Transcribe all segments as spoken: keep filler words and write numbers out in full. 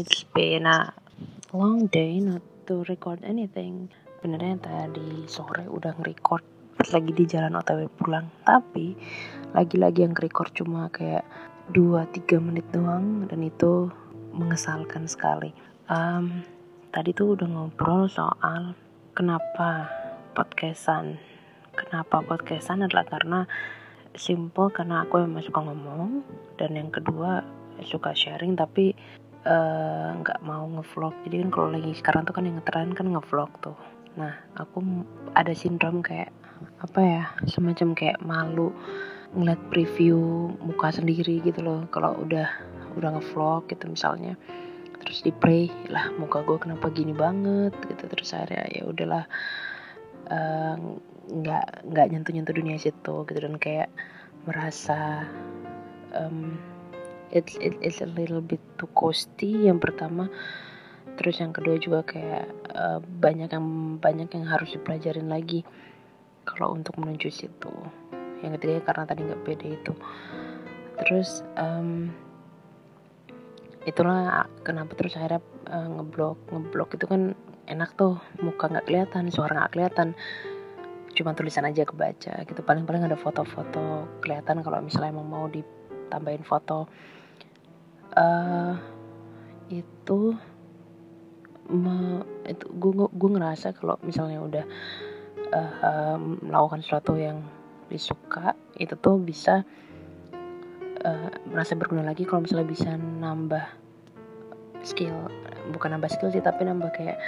It's been a long day not to record anything. Benernya tadi sore udah nge-record pas lagi di jalan O T W pulang. Tapi lagi-lagi yang nge-record cuma kayak dua sampai tiga menit doang. Dan itu mengesalkan sekali. um, Tadi tuh udah ngobrol soal kenapa podcastan. Kenapa podcastan adalah karena simple, karena aku memang suka ngomong. Dan yang kedua suka sharing, tapi nggak uh, mau ngevlog. Jadi kan kalau lagi sekarang tuh kan yang ngetren kan ngevlog tuh. Nah aku ada sindrom kayak apa ya, semacam kayak malu ngeliat preview muka sendiri gitu loh. Kalau udah udah ngevlog gitu misalnya, terus di play lah muka gue kenapa gini banget gitu. Terus akhirnya ya udahlah uh, nggak nggak nyentuh-nyentuh dunia situ gitu. Dan kayak merasa um, it's it, it's a little bit too costly yang pertama. Terus yang kedua juga kayak uh, banyak yang banyak yang harus dipelajarin lagi kalau untuk menuju situ. Yang ketiga karena tadi nggak pede itu. Terus um, itulah kenapa terus akhirnya uh, ngeblok ngeblok itu kan enak tuh, muka nggak kelihatan, suara nggak kelihatan, cuma tulisan aja kebaca gitu. Paling-paling ada foto-foto kelihatan kalau misalnya emang mau ditambahin foto. Uh, itu me, itu gue gue ngerasa kalau misalnya udah uh, um, melakukan sesuatu yang disuka itu tuh bisa uh, merasa berguna lagi kalau misalnya bisa nambah skill, bukan nambah skill sih tapi nambah kayak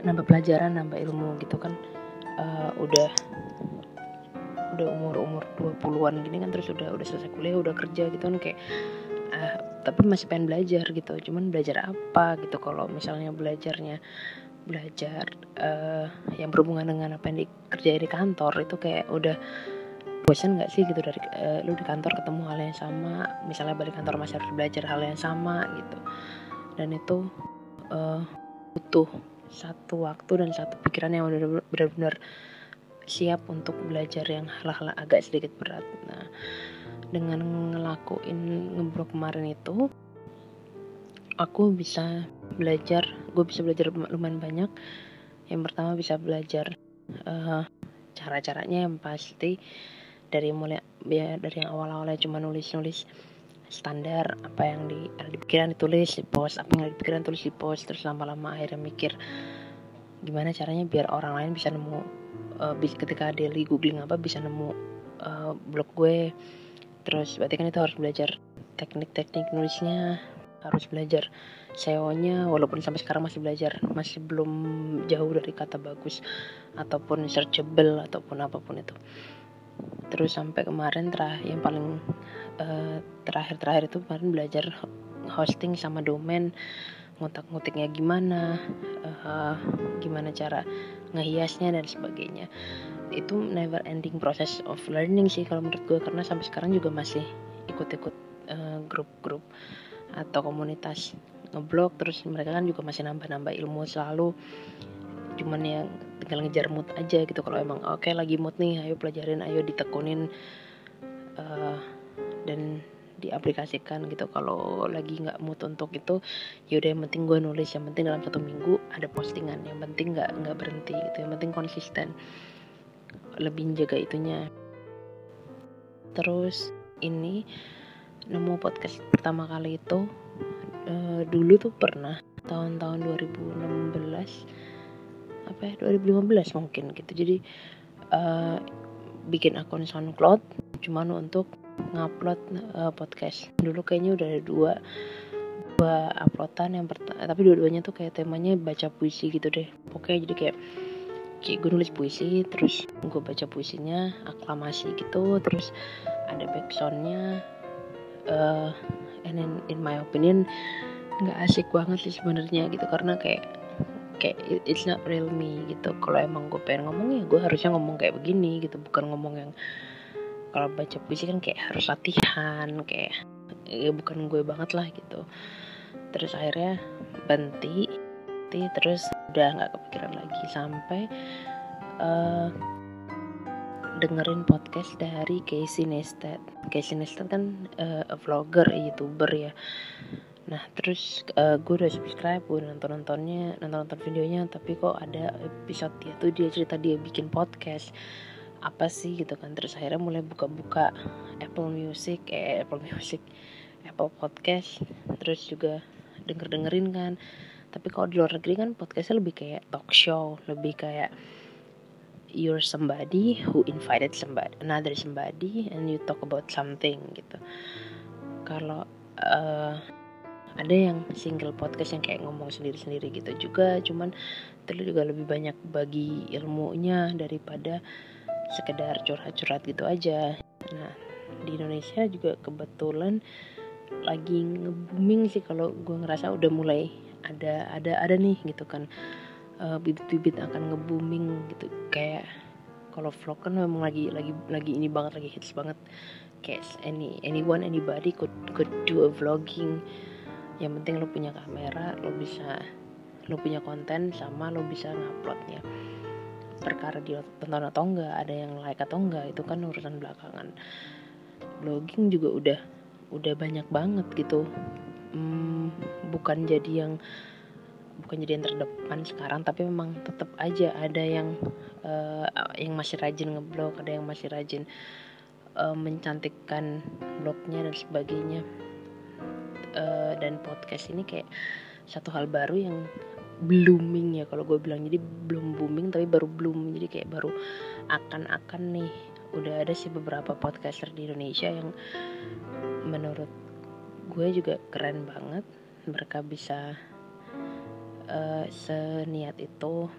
nambah pelajaran, nambah ilmu gitu kan. Uh, udah udah umur-umur dua puluhan gini kan, terus udah udah selesai kuliah, udah kerja gitu kan kayak uh, tapi masih pengen belajar gitu. Cuman belajar apa gitu kalau misalnya belajarnya belajar uh, yang berhubungan dengan apa yang dikerjain di kantor itu kayak udah bosan enggak sih gitu. Dari uh, lu di kantor ketemu hal yang sama, misalnya balik kantor masih harus belajar hal yang sama gitu. Dan itu uh, butuh satu waktu dan satu pikiran yang udah benar-benar siap untuk belajar yang hal-hal agak sedikit berat. Nah, dengan ngelakuin ngeblok kemarin itu, aku bisa belajar, gue bisa belajar lumayan banyak. Yang pertama bisa belajar uh, cara-caranya yang pasti dari mulai ya, dari yang awal-awalnya cuma nulis-nulis standar apa yang di, ada di pikiran ditulis di post, apa yang ada di pikiran tulis di post. Terus lama-lama akhirnya mikir gimana caranya biar orang lain bisa nemu uh, ketika daily googling apa bisa nemu uh, blog gue. Terus berarti kan itu harus belajar teknik-teknik nulisnya, harus belajar S E O-nya walaupun sampai sekarang masih belajar, masih belum jauh dari kata bagus ataupun searchable ataupun apapun itu. Terus sampai kemarin terakhir yang paling uh, terakhir-terakhir itu kemarin belajar hosting sama domain, ngutak-ngutiknya gimana, uh, gimana cara ngehiasnya dan sebagainya. Itu never ending process of learning sih kalau menurut gue, karena sampai sekarang juga masih ikut-ikut uh, grup-grup atau komunitas ngeblog. Terus mereka kan juga masih nambah-nambah ilmu selalu, cuman yang tinggal ngejar mood aja gitu. Kalau emang oke okay, lagi mood nih ayo pelajarin, ayo ditekunin uh, dan diaplikasikan gitu. Kalau lagi nggak mood untuk itu ya udah, yang penting gue nulis, yang penting dalam satu minggu ada postingan, yang penting nggak nggak berhenti gitu, yang penting konsisten, lebih jaga itunya. Terus ini nemu podcast pertama kali itu uh, dulu tuh pernah tahun-tahun dua ribu enam belas apa ya, dua ribu lima belas mungkin gitu. Jadi uh, bikin akun SoundCloud cuman untuk ngupload uh, podcast. Dulu kayaknya udah ada dua dua uploadan yang perta- tapi dua-duanya tuh kayak temanya baca puisi gitu deh. Oke, jadi kayak kayak gue nulis puisi, terus gue baca puisinya, aklamasi gitu, terus ada backsoundnya. Uh, and in, in my opinion nggak asik banget sih sebenarnya gitu, karena kayak kayak it's not real me gitu. Kalau emang gue pengen ngomong ya gue harusnya ngomong kayak begini gitu, bukan ngomong yang kalau baca puisi kan kayak harus latihan kayak ya bukan gue banget lah gitu. Terus akhirnya berhenti, terus udah nggak kepikiran lagi sampai uh, dengerin podcast dari Casey Neistat. Casey Neistat kan uh, a vlogger, youtuber ya. Nah terus uh, gue udah subscribe, gue nonton-nontonnya, nonton-nonton videonya, tapi kok ada episode dia tuh dia cerita dia bikin podcast apa sih gitu kan. Terus akhirnya mulai buka-buka Apple Music, eh Apple Music, Apple Podcast, terus juga denger-dengerin kan. Tapi kalau di luar negeri kan podcastnya lebih kayak talk show, lebih kayak you're somebody who invited somebody, another somebody, and you talk about something gitu. Kalau uh, ada yang single podcast yang kayak ngomong sendiri-sendiri gitu juga, cuman itu juga lebih banyak bagi ilmunya daripada sekedar curhat-curhat gitu aja. Nah di Indonesia juga kebetulan lagi nge-booming sih, kalau gue ngerasa udah mulai ada ada ada nih gitu kan, uh, bibit-bibit akan nge-booming gitu. Kayak kalau vlog kan memang lagi lagi lagi ini banget, lagi hits banget, kayak any anyone anybody could could do a vlogging. Yang penting lo punya kamera, lo bisa, lo punya konten, sama lo bisa nguploadnya. Perkara ditonton atau enggak, ada yang like atau enggak, itu kan urusan belakangan. Vlogging juga udah udah banyak banget gitu. Hmm, bukan jadi yang bukan jadi yang terdepan sekarang, tapi memang tetap aja ada yang uh, yang masih rajin ngeblog, ada yang masih rajin uh, mencantikkan blognya dan sebagainya. Uh, dan podcast ini kayak satu hal baru yang blooming ya kalau gue bilang. Jadi belum booming tapi baru bloom, jadi kayak baru akan-akan nih. Udah ada sih beberapa podcaster di Indonesia yang menurut gue juga keren banget, mereka bisa uh, seniat itu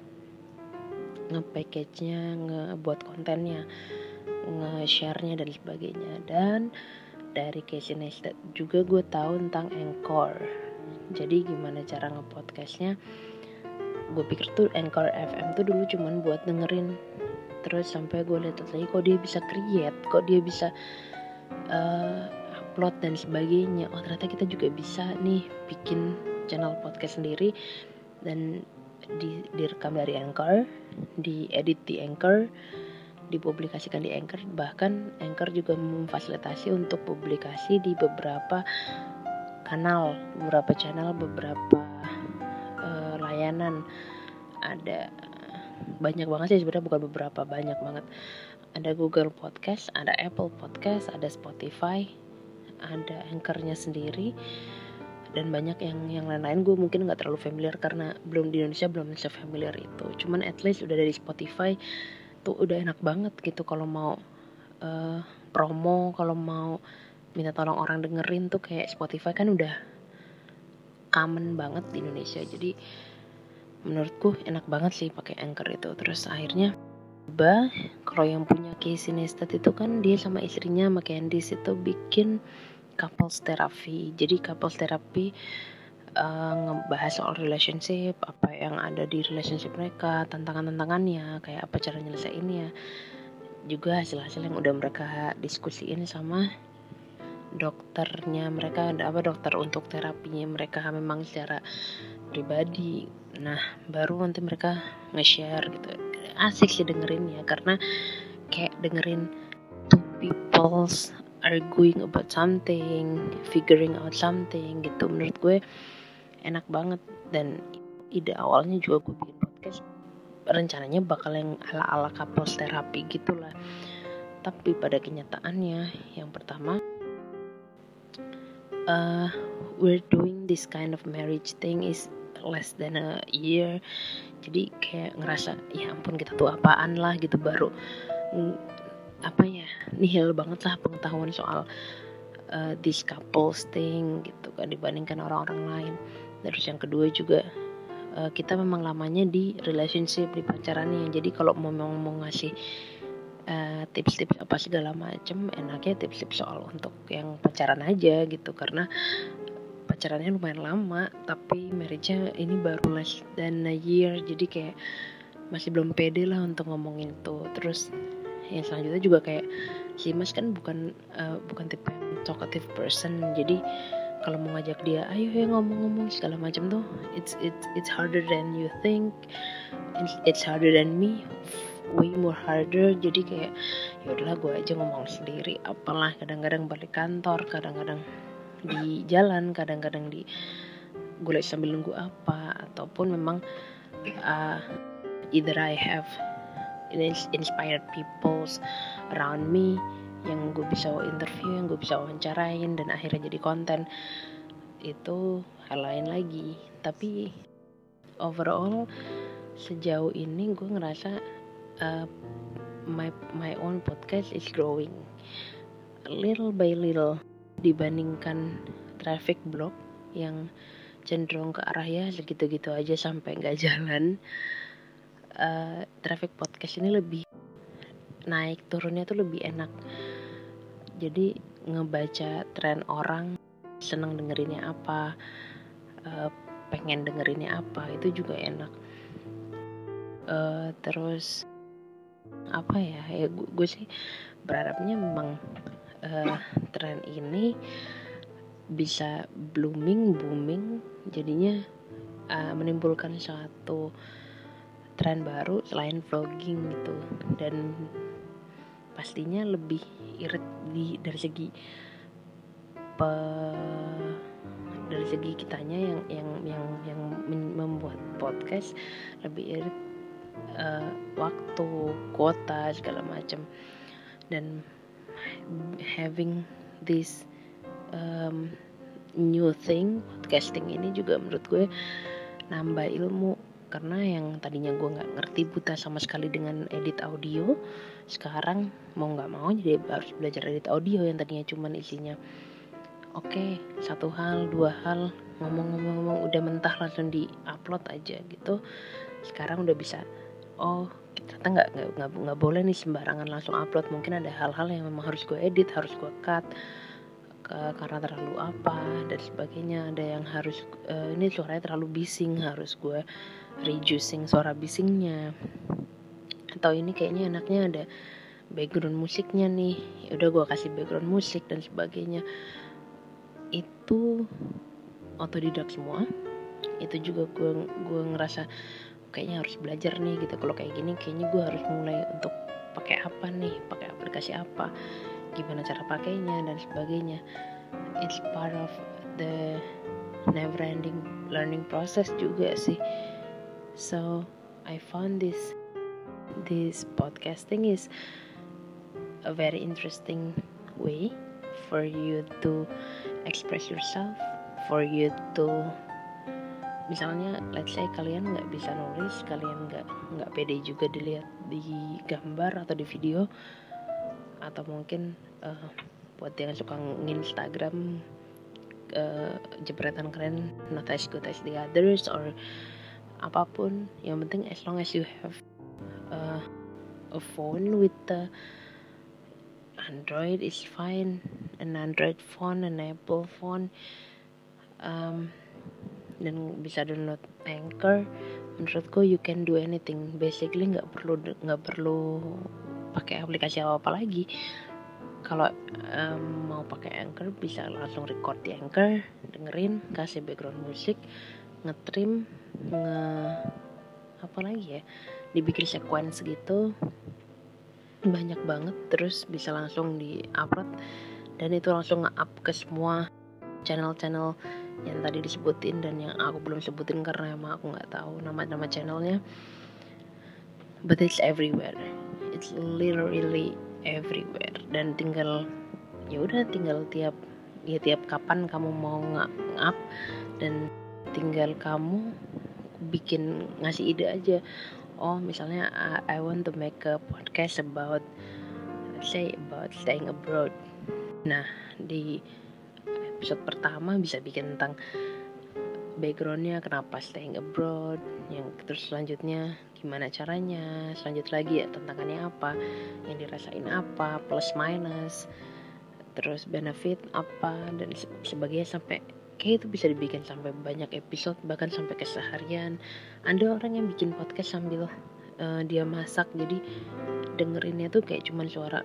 nge-package-nya, ngebuat kontennya, nge-share-nya dan sebagainya. Dan dari Casey Neistat juga gue tahu tentang Anchor. Jadi gimana cara nge-podcastnya? Gue pikir tuh Anchor F M tuh dulu cuman buat dengerin. Terus sampai gue lihat lagi kok dia bisa create, kok dia bisa uh, upload dan sebagainya. Oh ternyata kita juga bisa nih bikin channel podcast sendiri, dan di, direkam dari Anchor, diedit di Anchor, dipublikasikan di Anchor. Bahkan Anchor juga memfasilitasi untuk publikasi di beberapa kanal, beberapa channel, beberapa uh, layanan. Ada banyak banget sih sebenarnya, bukan beberapa, banyak banget. Ada Google Podcast, ada Apple Podcast, ada Spotify, ada Anchor-nya sendiri, dan banyak yang yang lain-lain. Gue mungkin nggak terlalu familiar karena belum di Indonesia, belum se-familiar itu. Cuman at least udah dari Spotify tuh udah enak banget gitu kalau mau uh, promo, kalau mau minta tolong orang dengerin tuh kayak Spotify kan udah common banget di Indonesia. Jadi menurutku enak banget sih pakai Anchor itu. Terus akhirnya bah, kalau yang punya Casey Neistat itu kan dia sama istrinya sama Candice itu bikin couples therapy. Jadi couples therapy Uh, ngebahas soal relationship, apa yang ada di relationship mereka, tantangan-tantangannya, kayak apa cara nyelesainnya, juga hasil-hasil yang udah mereka diskusiin sama dokternya mereka, ada apa dokter untuk terapinya mereka memang secara pribadi. Nah baru nanti mereka nge-share gitu. Asik sih dengerin ya, karena kayak dengerin two people's arguing about something, figuring out something gitu. Menurut gue enak banget, dan ide awalnya juga gue bikin podcast rencananya bakal yang ala-ala couples therapy gitulah. Tapi pada kenyataannya yang pertama uh, we're doing this kind of marriage thing is less than a year. Jadi kayak ngerasa ya ampun kita tuh apaan lah gitu, baru apa ya, nihil banget lah pengetahuan soal Uh, this couples thing gitu kan dibandingkan orang-orang lain. Terus yang kedua juga uh, kita memang lamanya di relationship, di pacarannya. Jadi kalau mau mau ngasih uh, tips-tips apa segala macem, enaknya tips-tips soal untuk yang pacaran aja gitu, karena pacarannya lumayan lama tapi marriage-nya ini baru less than a year. Jadi kayak masih belum pede lah untuk ngomongin itu. Terus yang selanjutnya juga kayak si Mas kan bukan uh, bukan tipe talkative person, jadi kalau mau ngajak dia ayo ya ngomong-ngomong segala macam tuh it's it's it's harder than you think, it's, it's harder than me, way more harder. Jadi kayak ya udahlah gue aja ngomong sendiri apalah, kadang-kadang balik kantor, kadang-kadang di jalan, kadang-kadang di gula sambil nunggu apa, ataupun memang uh, either I have inspired people around me yang gue bisa interview, yang gue bisa wawancarain dan akhirnya jadi konten, itu hal lain lagi. Tapi overall sejauh ini gue ngerasa uh, my my own podcast is growing little by little dibandingkan traffic blog yang cenderung ke arah ya segitu-gitu aja sampai nggak jalan. Uh, traffic podcast ini lebih naik turunnya tuh lebih enak, jadi ngebaca tren orang seneng dengerinnya apa, uh, pengen dengerinnya apa, itu juga enak. Uh, terus apa ya, ya gue sih berharapnya memang uh, tren ini bisa blooming booming, jadinya uh, menimbulkan suatu tren baru selain vlogging gitu, dan pastinya lebih irit di dari segi pe, dari segi kitanya yang yang yang yang membuat podcast lebih irit uh, waktu, kuota segala macam. Dan having this um, new thing podcasting ini juga menurut gue nambah ilmu, karena yang tadinya gue nggak ngerti, buta sama sekali dengan edit audio, sekarang mau nggak mau jadi harus belajar edit audio. Yang tadinya cuman isinya oke okay, satu hal dua hal ngomong-ngomong udah mentah langsung di upload aja gitu, sekarang udah bisa oh ternyata nggak nggak nggak boleh nih sembarangan langsung upload, mungkin ada hal-hal yang memang harus gue edit, harus gue cut karena terlalu apa dan sebagainya. Ada yang harus uh, ini suaranya terlalu bising, harus gue reducing suara bisingnya, atau ini kayaknya enaknya ada background musiknya nih, udah gue kasih background musik dan sebagainya. Itu otodidak semua, itu juga gue gue ngerasa kayaknya harus belajar nih gitu, kalau kayak gini kayaknya gue harus mulai untuk pakai apa nih, pakai aplikasi apa, gimana cara pakainya dan sebagainya. It's part of the never ending learning process juga sih. So I found this this podcasting is a very interesting way for you to express yourself, for you to misalnya let's say kalian nggak bisa nulis, kalian nggak nggak pede juga dilihat di gambar atau di video, atau mungkin uh, buat yang suka nginstagram uh, jepretan keren, not as good as the others or apapun, yang penting as long as you have uh, a phone with the Android is fine, an Android phone, an Apple phone, um, dan bisa download Anchor. Menurutku you can do anything, basically nggak perlu nggak perlu pakai aplikasi apa-apa lagi. Kalau um, mau pakai Anchor bisa langsung record di Anchor, dengerin, kasih background musik, ngetrim, nge apa lagi ya, dibikin sequence gitu, banyak banget. Terus bisa langsung di upload dan itu langsung nge-up ke semua channel-channel yang tadi disebutin dan yang aku belum sebutin karena emang aku nggak tahu nama-nama channelnya. But it's everywhere, it's literally everywhere, dan tinggal ya udah tinggal tiap ya tiap kapan kamu mau nge-up, dan tinggal kamu bikin ngasih ide aja. Oh misalnya I, I want to make a podcast about say about staying abroad. Nah di episode pertama bisa bikin tentang backgroundnya kenapa staying abroad, yang terus selanjutnya gimana caranya, selanjut lagi ya tantangannya apa, yang dirasain apa, plus minus, terus benefit apa dan sebagainya, sampai kayak itu bisa dibikin sampai banyak episode, bahkan sampai keseharian. Ada orang yang bikin podcast sambil uh, dia masak, jadi dengerinnya tuh kayak cuman suara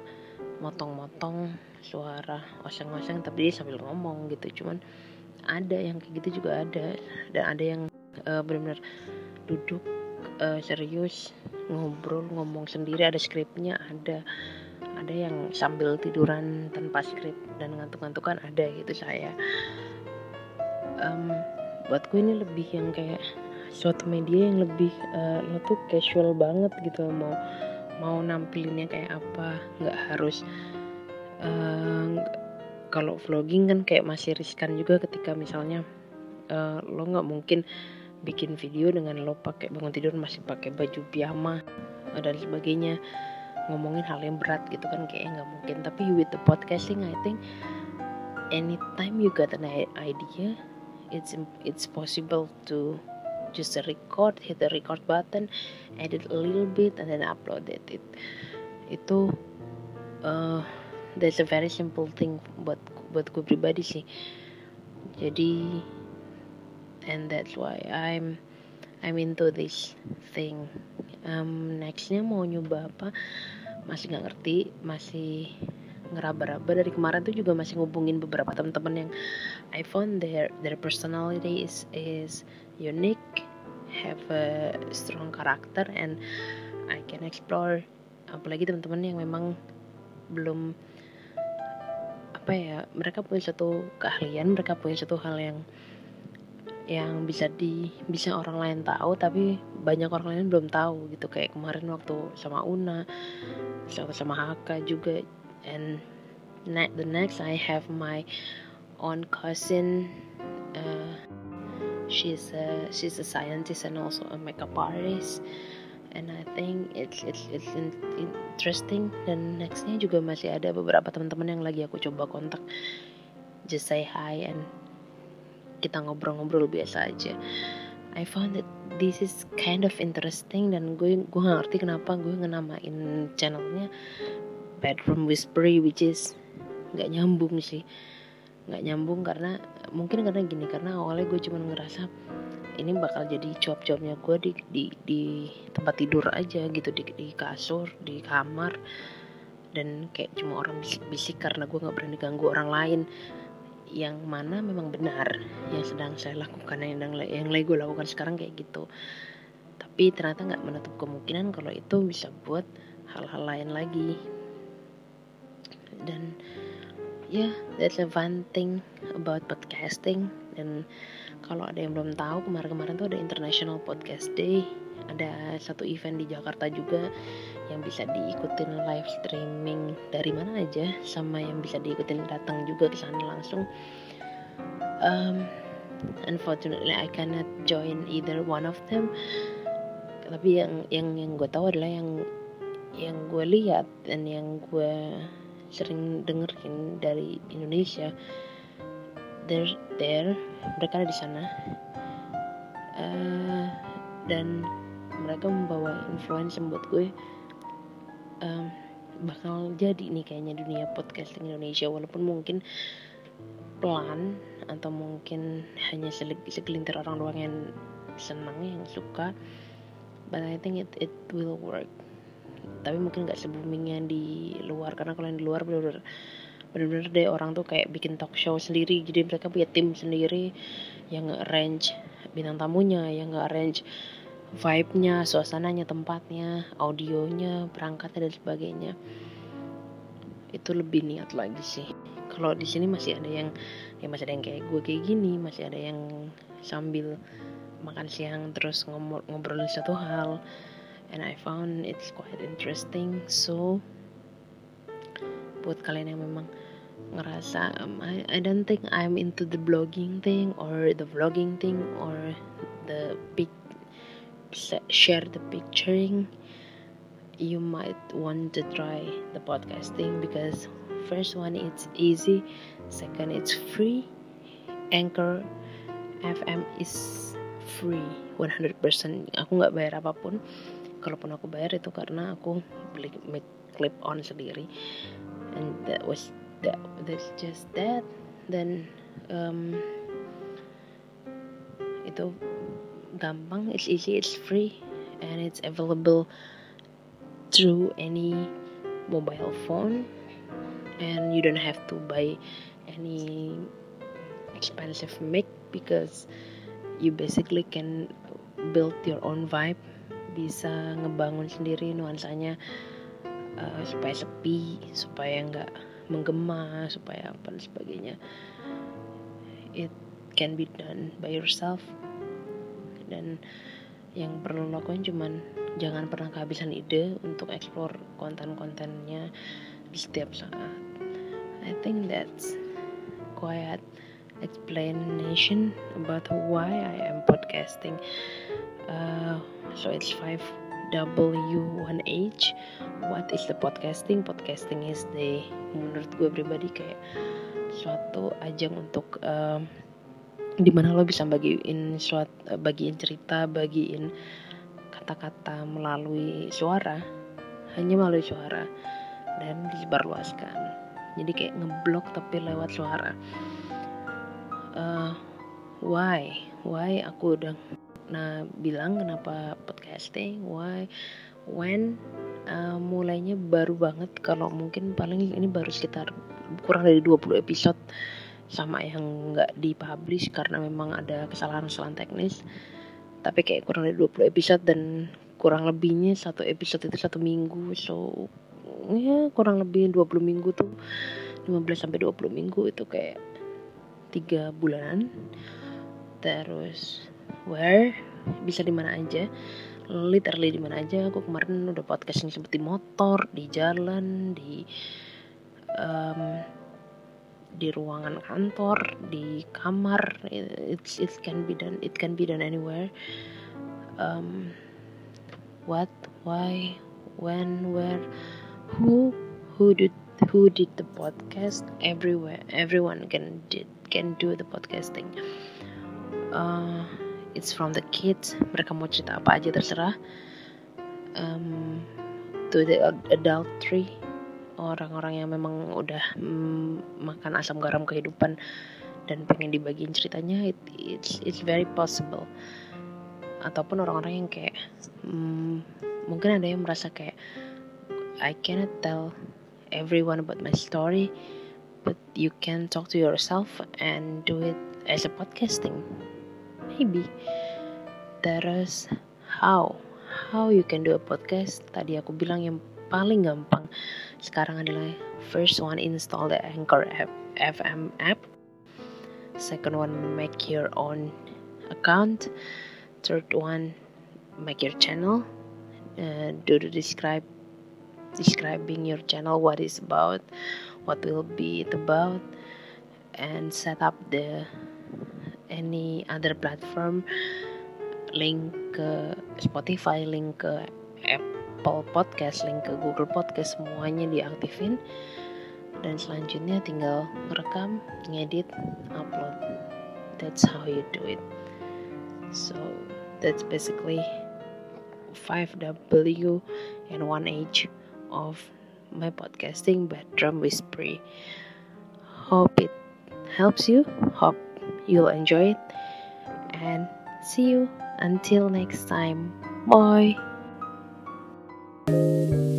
motong-motong, suara oseng-oseng, tapi dia sambil ngomong gitu. Cuman ada yang kayak gitu juga ada, dan ada yang uh, benar-benar duduk uh, serius ngobrol, ngomong sendiri, ada skripnya, ada ada yang sambil tiduran tanpa skrip dan ngantuk-ngantukan, ada gitu saya. Um, buatku ini lebih yang kayak suatu media yang lebih uh, lo tuh casual banget gitu, mau mau nampilinnya kayak apa, nggak harus. Uh, kalau vlogging kan kayak masih riskan juga ketika misalnya uh, lo nggak mungkin bikin video dengan lo pakai bangun tidur masih pakai baju piyama dan sebagainya, ngomongin hal yang berat gitu kan kayaknya nggak mungkin. Tapi with the podcasting, I think anytime you got an idea, it's it's possible to just record, hit the record button, edit a little bit, and then upload it. It itu uh, that's a very simple thing buat buat gue pribadi sih. Jadi and that's why I'm I'm into this thing. Um, nextnya mau nyoba apa? Masih nggak ngerti, masih ngeraba-raba. Dari kemarin tuh juga masih ngubungin beberapa teman-teman yang I found their their personality is is unique, have a strong character, and I can explore. Apalagi teman-teman yang memang belum apa ya, mereka punya satu keahlian, mereka punya satu hal yang yang bisa di bisa orang lain tahu tapi banyak orang lain belum tahu gitu, kayak kemarin waktu sama Una, waktu sama Haka juga. And ne- the next I have my own cousin, uh, she's a she's a scientist and also a makeup artist, and I think it's it's it's interesting. Dan nextnya juga masih ada beberapa teman-teman yang lagi aku coba kontak, just say hi and kita ngobrol-ngobrol biasa aja. I found that this is kind of interesting, dan gue gue gak ngerti kenapa gue ngenamain channelnya Bedroom Whispery, which is nggak nyambung sih, nggak nyambung karena mungkin karena gini, karena awalnya gue cuma ngerasa ini bakal jadi cuap-cuapnya gue di di di tempat tidur aja gitu, di di kasur, di kamar, dan kayak cuma orang bisik-bisik karena gue nggak berani ganggu orang lain. Yang mana memang benar yang sedang saya lakukan, yang yang lagi gue lakukan sekarang kayak gitu. Tapi ternyata nggak menutup kemungkinan kalau itu bisa buat hal-hal lain lagi. Dan ya yeah, that's a fun thing about podcasting. Dan kalau ada yang belum tahu, kemarin-kemarin tuh ada International Podcast Day, ada satu event di Jakarta juga yang bisa diikutin live streaming dari mana aja, sama yang bisa diikutin datang juga ke sana langsung. Um, unfortunately I cannot join either one of them. Tapi yang yang yang gue tahu adalah yang yang gue lihat dan yang gue sering dengerin dari Indonesia, there there mereka ada di sana, uh, dan mereka membawa influence buat gue. Um, bakal jadi nih kayaknya dunia podcasting Indonesia, walaupun mungkin pelan atau mungkin hanya segelintir orang doang yang senang, yang suka, but I think it it will work. Tapi mungkin nggak se-boomingnya di luar, karena kalau yang di luar benar-benar benar-benar deh orang tuh kayak bikin talk show sendiri, jadi mereka punya tim sendiri yang nge-arrange bintang tamunya, yang nge-arrange vibe-nya, suasananya, tempatnya, audionya, perangkatnya, dan sebagainya. Itu lebih niat lagi sih. Kalau di sini masih ada yang ya masih ada yang kayak gue kayak gini, masih ada yang sambil makan siang terus ngomor, ngobrolin satu hal. And I found it's quite interesting. So buat kalian yang memang ngerasa um, I, I don't think I'm into the blogging thing or the vlogging thing or the big share the picturing, you might want to try the podcasting, because first one it's easy, second it's free. Anchor F M is free one hundred percent. Aku nggak bayar apapun, kalaupun aku bayar itu karena aku beli make clip on sendiri, and that was that that's just that. Then um, itu gampang, it's easy, it's free, and it's available through any mobile phone, and you don't have to buy any expensive mic because you basically can build your own vibe, bisa ngebangun sendiri nuansanya, uh, supaya sepi, supaya nggak menggema, supaya apa dan sebagainya. It can be done by yourself. Dan yang perlu lakukan cuman jangan pernah kehabisan ide untuk explore konten-kontennya di setiap saat. I think that's quite explanation about why I am podcasting. Uh, so it's five W one H. What is the podcasting? Podcasting is the, menurut gue pribadi, kayak suatu ajang untuk uh, dimana lo bisa bagiin suatu, bagiin cerita, bagiin kata-kata melalui suara, hanya melalui suara, dan disebarluaskan. Jadi kayak ngeblog tapi lewat suara. Uh, why? Why aku udah nah bilang kenapa podcasting? Why? When? Uh, mulainya baru banget, kalau mungkin paling ini baru sekitar kurang dari dua puluh episode, sama yang gak dipublish karena memang ada kesalahan-kesalahan teknis. Tapi kayak kurang dari dua puluh episode, dan kurang lebihnya satu episode itu satu minggu. So ya kurang lebih dua puluh minggu tuh, lima belas sampai dua puluh minggu itu kayak tiga bulanan. Terus where? Bisa di mana aja, literally di mana aja. Aku kemarin udah podcasting seperti motor, di jalan, di um, di ruangan kantor, di kamar. It's it can be done. It can be done anywhere. Um, what, why, when, where, who, who did who did the podcast? Everywhere, everyone can did can do the podcasting. Uh, it's from the kids. Mereka mau cerita apa aja terserah. Um, to the adultery. Orang-orang yang memang udah mm, makan asam garam kehidupan dan pengen dibagiin ceritanya, it, it's it's very possible. Ataupun orang-orang yang kayak mm, mungkin ada yang merasa kayak I cannot tell everyone about my story, but you can talk to yourself and do it as a podcasting, maybe. Terus how how you can do a podcast? Tadi aku bilang yang paling gampang sekarang adalah first one, install the Anchor app, F M app. Second one, make your own account. Third one, make your channel. Uh, do the describe describing your channel, what is about, what will be it about, and set up the any other platform, link ke Spotify, link ke app Apple Podcast, link ke Google Podcast, semuanya diaktifin. Dan selanjutnya tinggal rekam, ngedit, upload. That's how you do it. So that's basically five W and one H of my podcasting bedroom whispery. Hope it helps you, hope you'll enjoy it, and see you until next time. Bye. Thank you.